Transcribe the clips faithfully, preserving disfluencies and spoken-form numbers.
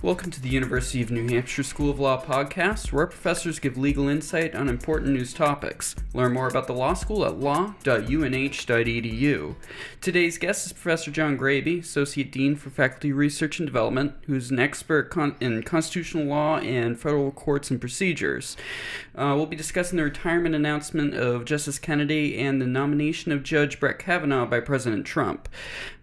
Welcome to the University of New Hampshire School of Law podcast, where our professors give legal insight on important news topics. Learn more about the law school at law dot u n h dot e d u. Today's guest is Professor John Greabe, Associate Dean for Faculty Research and Development, who's an expert con- in constitutional law and federal courts and procedures. Uh, we'll be discussing the retirement announcement of Justice Kennedy and the nomination of Judge Brett Kavanaugh by President Trump.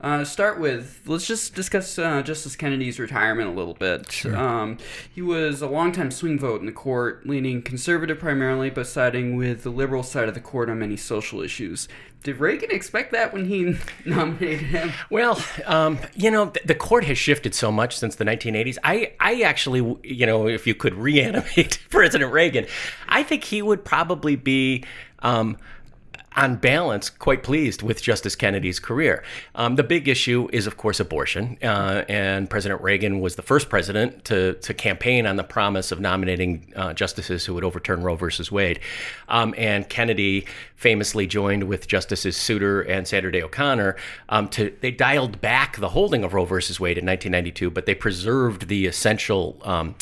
Uh, to start with, let's just discuss uh, Justice Kennedy's retirement a little bit. Sure. Um, he was a longtime swing vote in the court, leaning conservative primarily, but siding with the liberal side of the court on many social issues. Did Reagan expect that when he nominated him? Well, um, you know, th- the court has shifted so much since the nineteen eighties. I, I actually, you know, if you could reanimate President Reagan, I think he would probably be... Um, on balance, quite pleased with Justice Kennedy's career. Um, the big issue is, of course, abortion. Uh, and President Reagan was the first president to to campaign on the promise of nominating uh, justices who would overturn Roe versus Wade. Um, and Kennedy famously joined with Justices Souter and Sandra Day O'Connor. Um, to they dialed back the holding of Roe versus Wade in nineteen ninety-two, but they preserved the essential um,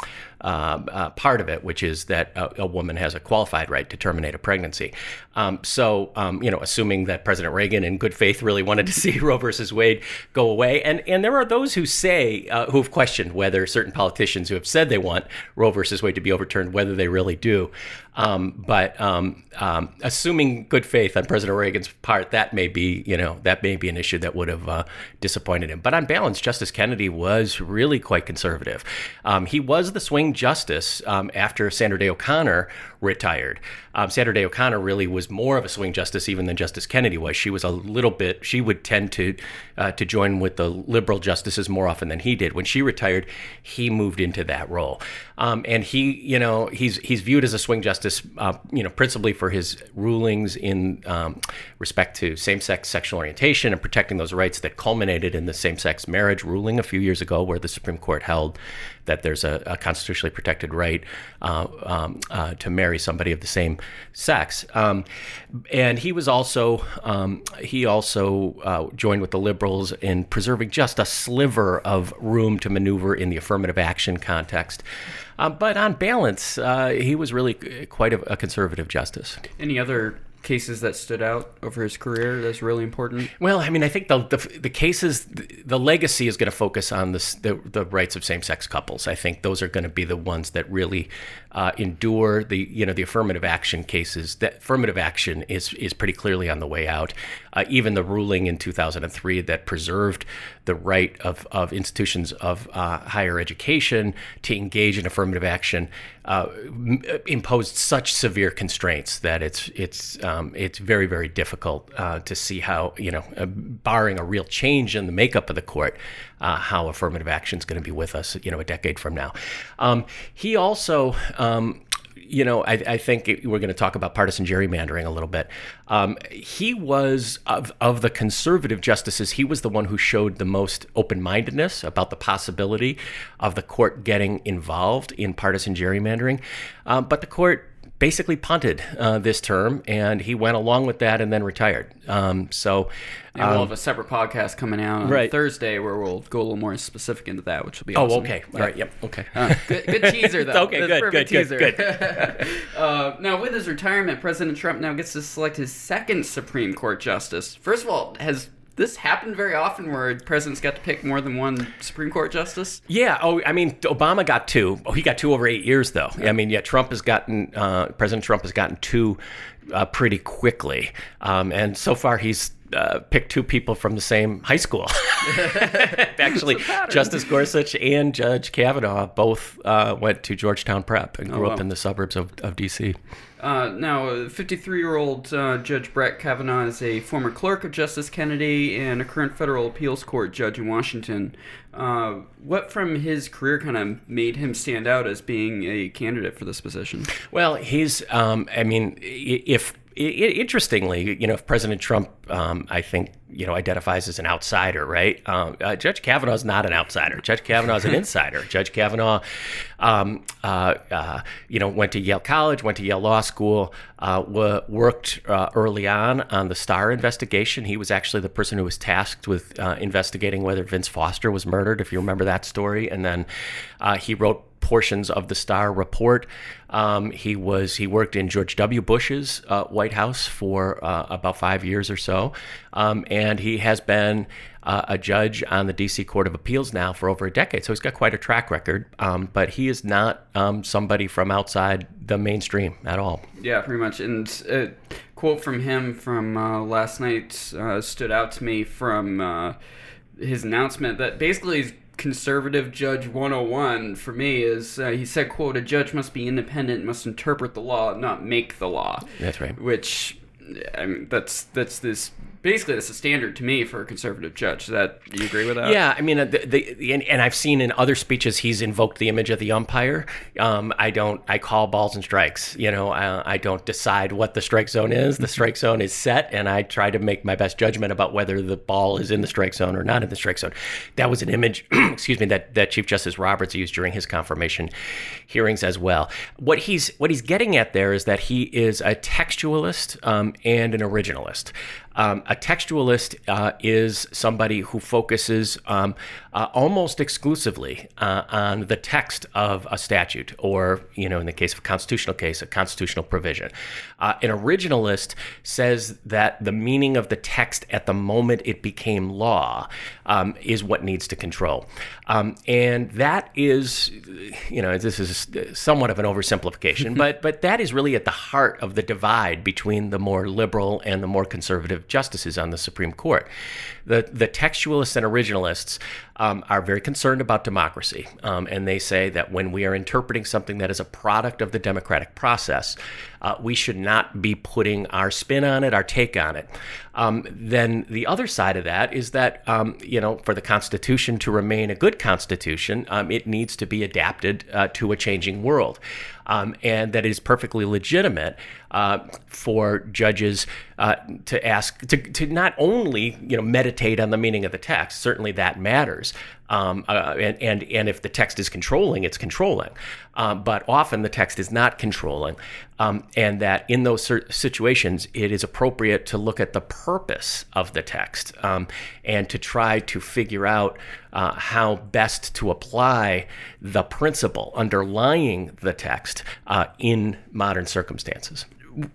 Uh, uh, part of it, which is that a, a woman has a qualified right to terminate a pregnancy. Um, so, um, you know, assuming that President Reagan in good faith really wanted to see Roe versus Wade go away. And and there are those who say, uh, who've questioned whether certain politicians who have said they want Roe versus Wade to be overturned, whether they really do. Um, but um, um, assuming good faith on President Reagan's part, that may be, you know, that may be an issue that would have uh, disappointed him. But on balance, Justice Kennedy was really quite conservative. Um, he was the swing justice um, after Sandra Day O'Connor retired. Um, Sandra Day O'Connor really was more of a swing justice even than Justice Kennedy was. She was a little bit, she would tend to uh, to join with the liberal justices more often than he did. When she retired, he moved into that role. Um, and he, you know, he's he's viewed as a swing justice Uh, you know, principally for his rulings in um, respect to same-sex sexual orientation and protecting those rights that culminated in the same-sex marriage ruling a few years ago, where the Supreme Court held that there's a, a constitutionally protected right uh, um, uh, to marry somebody of the same sex. Um, and he was also um, he also uh, joined with the liberals in preserving just a sliver of room to maneuver in the affirmative action context. Uh, but on balance, uh, he was really quite a, a conservative justice. Any other cases that stood out over his career that's really important? Well, I mean, I think the the, the cases, the, the legacy is going to focus on this, the the rights of same-sex couples. I think those are going to be the ones that really uh, endure. The you know the affirmative action cases. That affirmative action is is pretty clearly on the way out. Uh, even the ruling in two thousand three that preserved the right of of institutions of uh, higher education to engage in affirmative action uh, m- imposed such severe constraints that it's it's um, Um, it's very, very difficult uh, to see how, you know, uh, barring a real change in the makeup of the court, uh, how affirmative action is going to be with us, you know, a decade from now. Um, he also... Um, You know, I, I think it, we're going to talk about partisan gerrymandering a little bit. Um, he was, of, of the conservative justices, he was the one who showed the most open-mindedness about the possibility of the court getting involved in partisan gerrymandering. Um, but the court basically punted uh, this term, and he went along with that and then retired. Um, so... And we'll have a separate podcast coming out on right. Thursday where we'll go a little more specific into that, which will be awesome. Oh, okay. All yeah. right. Yep. Okay. Uh, good, good teaser, though. Okay, That's good, perfect good, teaser. Good, good. uh, now, with his retirement, President Trump now gets to select his second Supreme Court justice. First of all, has... This happened very often where presidents got to pick more than one Supreme Court justice? Yeah. Oh, I mean, Obama got two. Oh, he got two over eight years, though. Yeah. I mean, yeah, Trump has gotten, uh, President Trump has gotten two uh, pretty quickly. Um, and so far, he's uh, picked two people from the same high school. Actually, Justice Gorsuch and Judge Kavanaugh both uh, went to Georgetown Prep and grew oh, wow. up in the suburbs of, of D C Uh, now, fifty-three-year-old uh, Judge Brett Kavanaugh is a former clerk of Justice Kennedy and a current federal appeals court judge in Washington. Uh, what from his career kind of made him stand out as being a candidate for this position? Well, he's, um, I mean, if it, interestingly, you know, if President Trump, um, I think, you know, identifies as an outsider, right? Um, uh, Judge Kavanaugh is not an outsider. Judge Kavanaugh is an insider. Judge Kavanaugh, um, uh, uh, you know, went to Yale College, went to Yale Law School, uh, w- worked uh, early on on the Starr investigation. He was actually the person who was tasked with uh, investigating whether Vince Foster was murdered, if you remember that story. And then uh, he wrote portions of the Starr Report. Um, he was he worked in George W. Bush's uh, White House for uh, about five years or so, um, and he has been uh, a judge on the D C. Court of Appeals now for over a decade. So he's got quite a track record, um, but he is not um, somebody from outside the mainstream at all. Yeah, pretty much. And a quote from him from uh, last night uh, stood out to me from uh, his announcement that basically he's Conservative Judge one oh one for me is uh, he said, quote, "A judge must be independent, must interpret the law, not make the law." That's right. Which, I mean, that's that's this basically that's a standard to me for a conservative judge. That, do you agree with that? Yeah, I mean, the, the, the and, and I've seen in other speeches he's invoked the image of the umpire. Um, I don't. I call balls and strikes. You know, I, I don't decide what the strike zone is. The strike zone is set, and I try to make my best judgment about whether the ball is in the strike zone or not in the strike zone. That was an image, excuse me, that that Chief Justice Roberts used during his confirmation hearings as well. What he's what he's getting at there is that he is a textualist um, and an originalist. Um, a textualist uh, is somebody who focuses um, uh, almost exclusively uh, on the text of a statute or, you know, in the case of a constitutional case, a constitutional provision. Uh, an originalist says that the meaning of the text at the moment it became law um, is what needs to control. Um, and that is, you know, this is somewhat of an oversimplification, but but that is really at the heart of the divide between the more liberal and the more conservative justices on the Supreme Court. The the textualists and originalists um, are very concerned about democracy, um, and they say that when we are interpreting something that is a product of the democratic process, uh, we should not be putting our spin on it, our take on it. Um, then the other side of that is that, um, you know, for the Constitution to remain a good Constitution, um, it needs to be adapted uh, to a changing world. Um, and that is perfectly legitimate uh, for judges uh, to ask, to, to not only, you know, meditate on the meaning of the text, certainly that matters. Um, uh, and, and and if the text is controlling, it's controlling. Um, but often the text is not controlling. Um, and that in those situations, it is appropriate to look at the purpose of the text um, and to try to figure out uh, how best to apply the principle underlying the text uh, in modern circumstances.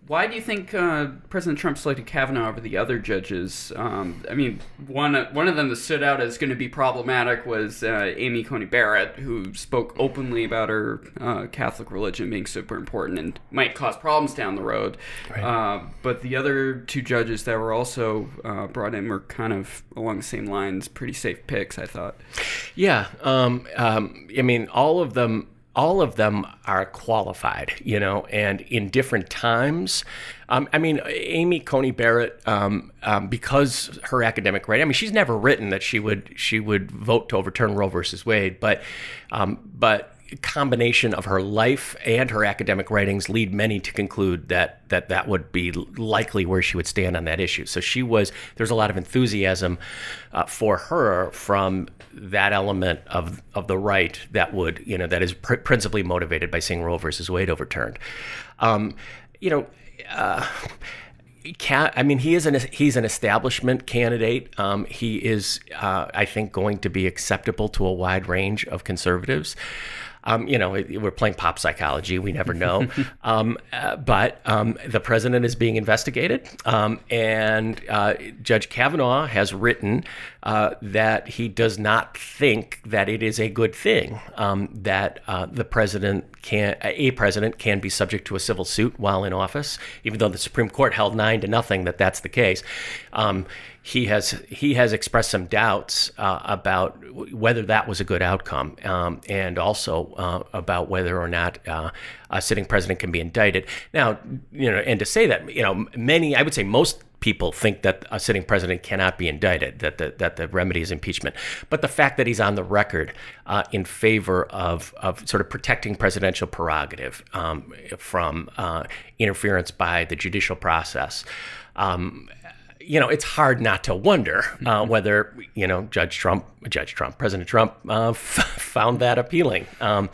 Why do you think uh, President Trump selected Kavanaugh over the other judges? Um, I mean, one one of them that stood out as going to be problematic was uh, Amy Coney Barrett, who spoke openly about her uh, Catholic religion being super important and might cause problems down the road. Right. Uh, but the other two judges that were also uh, brought in were kind of along the same lines, pretty safe picks, I thought. Yeah, um, um, I mean, all of them. All of them are qualified, you know, and in different times. Um, I mean, Amy Coney Barrett, um, um, because her academic writing, I mean, she's never written that she would she would vote to overturn Roe versus Wade, but um, but combination of her life and her academic writings lead many to conclude that that that would be likely where she would stand on that issue. So she was there's a lot of enthusiasm uh, for her from that element of of the right that would, you know, that is pr- principally motivated by seeing Roe versus Wade overturned. Um, you know, uh, I mean, he is an he's an establishment candidate. Um, he is, uh, I think, going to be acceptable to a wide range of conservatives. Um, you know, we're playing pop psychology. We never know. um, uh, but um, the president is being investigated. Um, and uh, Judge Kavanaugh has written uh, that he does not think that it is a good thing um, that uh, the president can, a president can be subject to a civil suit while in office, even though the Supreme Court held nine to nothing that that's the case. Um, He has he has expressed some doubts uh, about w- whether that was a good outcome, um, and also uh, about whether or not uh, a sitting president can be indicted. Now, you know, and to say that, you know, many, I would say most people think that a sitting president cannot be indicted, that the, that the remedy is impeachment. But the fact that he's on the record uh, in favor of, of sort of protecting presidential prerogative um, from uh, interference by the judicial process, um, you know, it's hard not to wonder uh, whether, you know, Judge Trump, Judge Trump, President Trump uh, f- found that appealing. Um,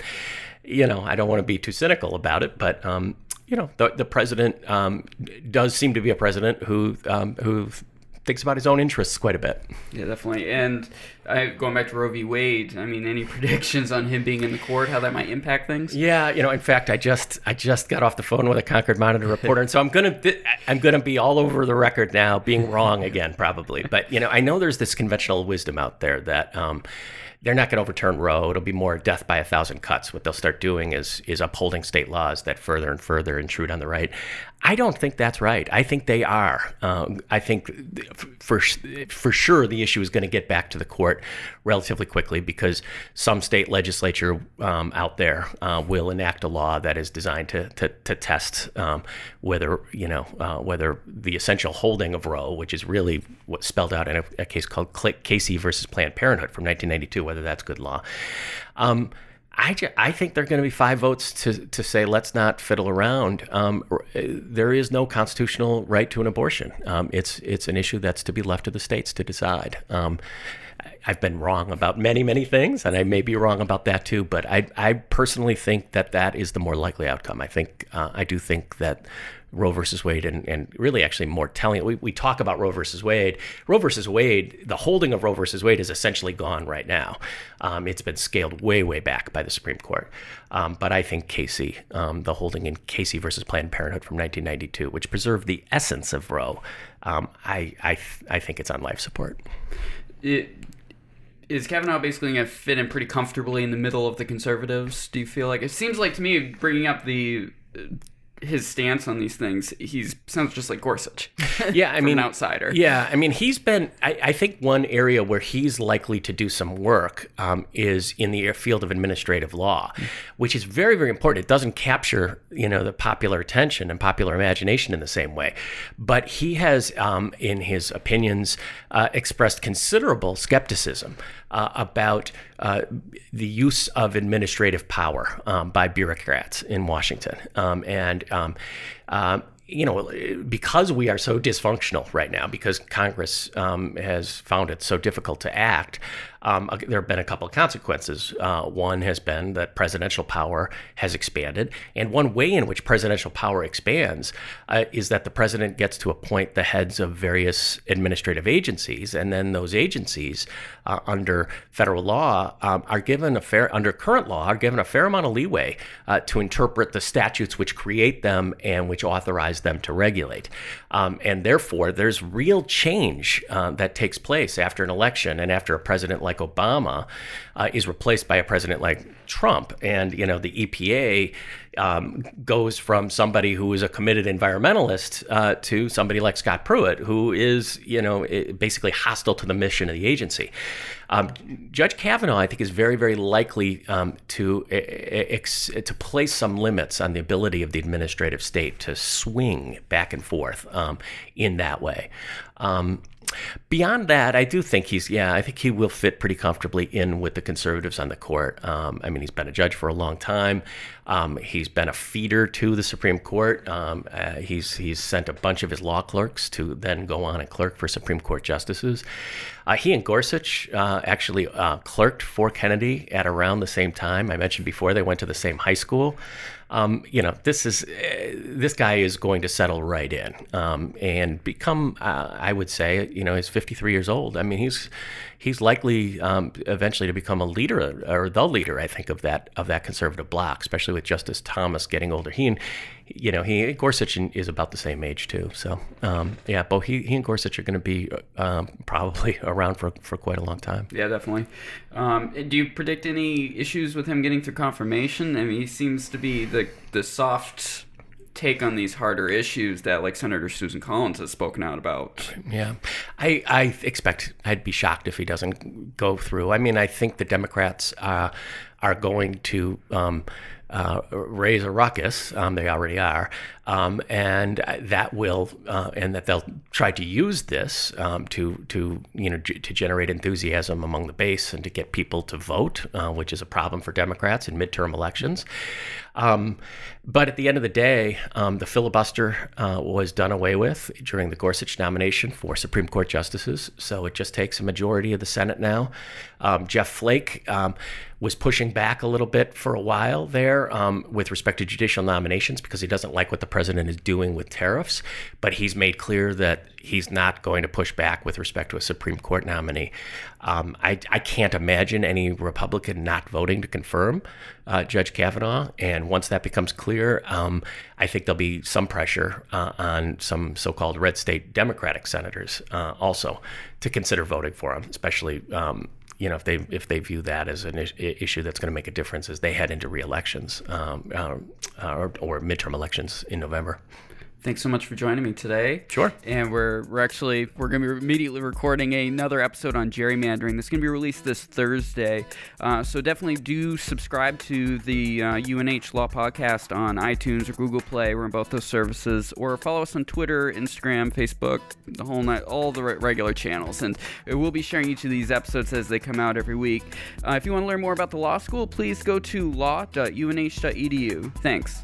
you know, I don't want to be too cynical about it, but... Um, You know, the, the president um, does seem to be a president who um, who thinks about his own interests quite a bit. Yeah, definitely. And I, going back to Roe v. Wade, I mean, any predictions on him being in the court, how that might impact things? Yeah, you know, in fact, I just I just got off the phone with a Concord Monitor reporter, and so I'm gonna I'm gonna be all over the record now, being wrong again probably. But you know, I know there's this conventional wisdom out there that. Um, They're not going to overturn Roe. It'll be more death by a thousand cuts. What they'll start doing is is upholding state laws that further and further intrude on the right. I don't think that's right. I think they are. Um, I think for for sure the issue is going to get back to the court relatively quickly because some state legislature um, out there uh, will enact a law that is designed to to, to test um, whether you know uh, whether the essential holding of Roe, which is really what's spelled out in a, a case called Casey v. Planned Parenthood from nineteen ninety-two, whether that's good law. Um, I, ju- I think there are going to be five votes to, to say, let's not fiddle around. Um, there is no constitutional right to an abortion. Um, it's it's an issue that's to be left to the states to decide. Um, I've been wrong about many, many things, and I may be wrong about that too, but I, I personally think that that is the more likely outcome. I think uh, I do think that Roe versus Wade and, and really actually more telling. We, we talk about Roe versus Wade. Roe versus Wade, the holding of Roe versus Wade is essentially gone right now. Um, it's been scaled way, way back by the Supreme Court. Um, but I think Casey, um, the holding in Casey versus Planned Parenthood from nineteen ninety-two, which preserved the essence of Roe, um, I, I, I think it's on life support. It, is Kavanaugh basically going to fit in pretty comfortably in the middle of the conservatives? Do you feel like it seems like to me bringing up the... his stance on these things, he sounds just like Gorsuch. Yeah, I mean, an outsider. Yeah, I mean, he's been. I, I think one area where he's likely to do some work um, is in the field of administrative law, which is very, very important. It doesn't capture, you know, the popular attention and popular imagination in the same way, but he has, um, in his opinions, uh, expressed considerable skepticism uh, about uh, the use of administrative power um, by bureaucrats in Washington, um, and. Um, um, you know, because we are so dysfunctional right now, because Congress um, has found it so difficult to act, um, there have been a couple of consequences. Uh, one has been that presidential power has expanded. And one way in which presidential power expands uh, is that the president gets to appoint the heads of various administrative agencies. And then those agencies uh, under federal law um, are given a fair, under current law, are given a fair amount of leeway uh, to interpret the statutes which create them and which authorize them to regulate. Um, and therefore, there's real change uh, that takes place after an election and after a president like Obama uh, is replaced by a president like Trump. And, you know, the E P A um, goes from somebody who is a committed environmentalist uh, to somebody like Scott Pruitt, who is, you know, basically hostile to the mission of the agency. Um, Judge Kavanaugh, I think, is very, very likely um, to ex- to place some limits on the ability of the administrative state to swing back and forth um, in that way. Um, Beyond that, I do think he's, yeah, I think he will fit pretty comfortably in with the conservatives on the court. Um, I mean, he's been a judge for a long time. Um, he's been a feeder to the Supreme Court. Um, uh, he's he's sent a bunch of his law clerks to then go on and clerk for Supreme Court justices. Uh, he and Gorsuch uh, actually uh, clerked for Kennedy at around the same time. I mentioned before they went to the same high school. Um, you know, this is uh, this guy is going to settle right in um, and become, uh, I would say, you know, he's fifty-three years old. I mean, he's he's likely um, eventually to become a leader or the leader, I think, of that of that conservative bloc, especially with Justice Thomas getting older. He and, you know, he Gorsuch is about the same age, too. So, um, yeah, but he, he and Gorsuch are going to be um, probably around for, for quite a long time. Yeah, definitely. Um, do you predict any issues with him getting through confirmation? I mean, he seems to be the the soft take on these harder issues that, like, Senator Susan Collins has spoken out about. Yeah. I, I expect I'd be shocked if he doesn't go through. I mean, I think the Democrats uh, are going to um, uh, raise a ruckus. Um, they already are, um, and that will, uh, and that they'll try to use this um, to to you know g- to generate enthusiasm among the base and to get people to vote, uh, which is a problem for Democrats in midterm elections. Um, but at the end of the day, um, the filibuster uh, was done away with during the Gorsuch nomination for Supreme Court justices. So it just takes a majority of the Senate now. Um, Jeff Flake um, was pushing back a little bit for a while there um, with respect to judicial nominations because he doesn't like what the president is doing with tariffs. But he's made clear that he's not going to push back with respect to a Supreme Court nominee. Um, I, I can't imagine any Republican not voting to confirm uh, Judge Kavanaugh. And once that becomes clear, um, I think there'll be some pressure uh, on some so-called red state Democratic senators uh, also to consider voting for him, especially um, you know if they if they view that as an is- issue that's going to make a difference as they head into re-elections um, uh, or, or midterm elections in November. Thanks so much for joining me today. Sure. And we're we're actually we're going to be immediately recording another episode on gerrymandering. That's going to be released this Thursday. Uh, so definitely do subscribe to the uh, U N H Law Podcast on iTunes or Google Play. We're on both those services. Or follow us on Twitter, Instagram, Facebook, the whole night, all the regular channels. And we'll be sharing each of these episodes as they come out every week. Uh, if you want to learn more about the law school, please go to law dot u n h dot e d u. Thanks.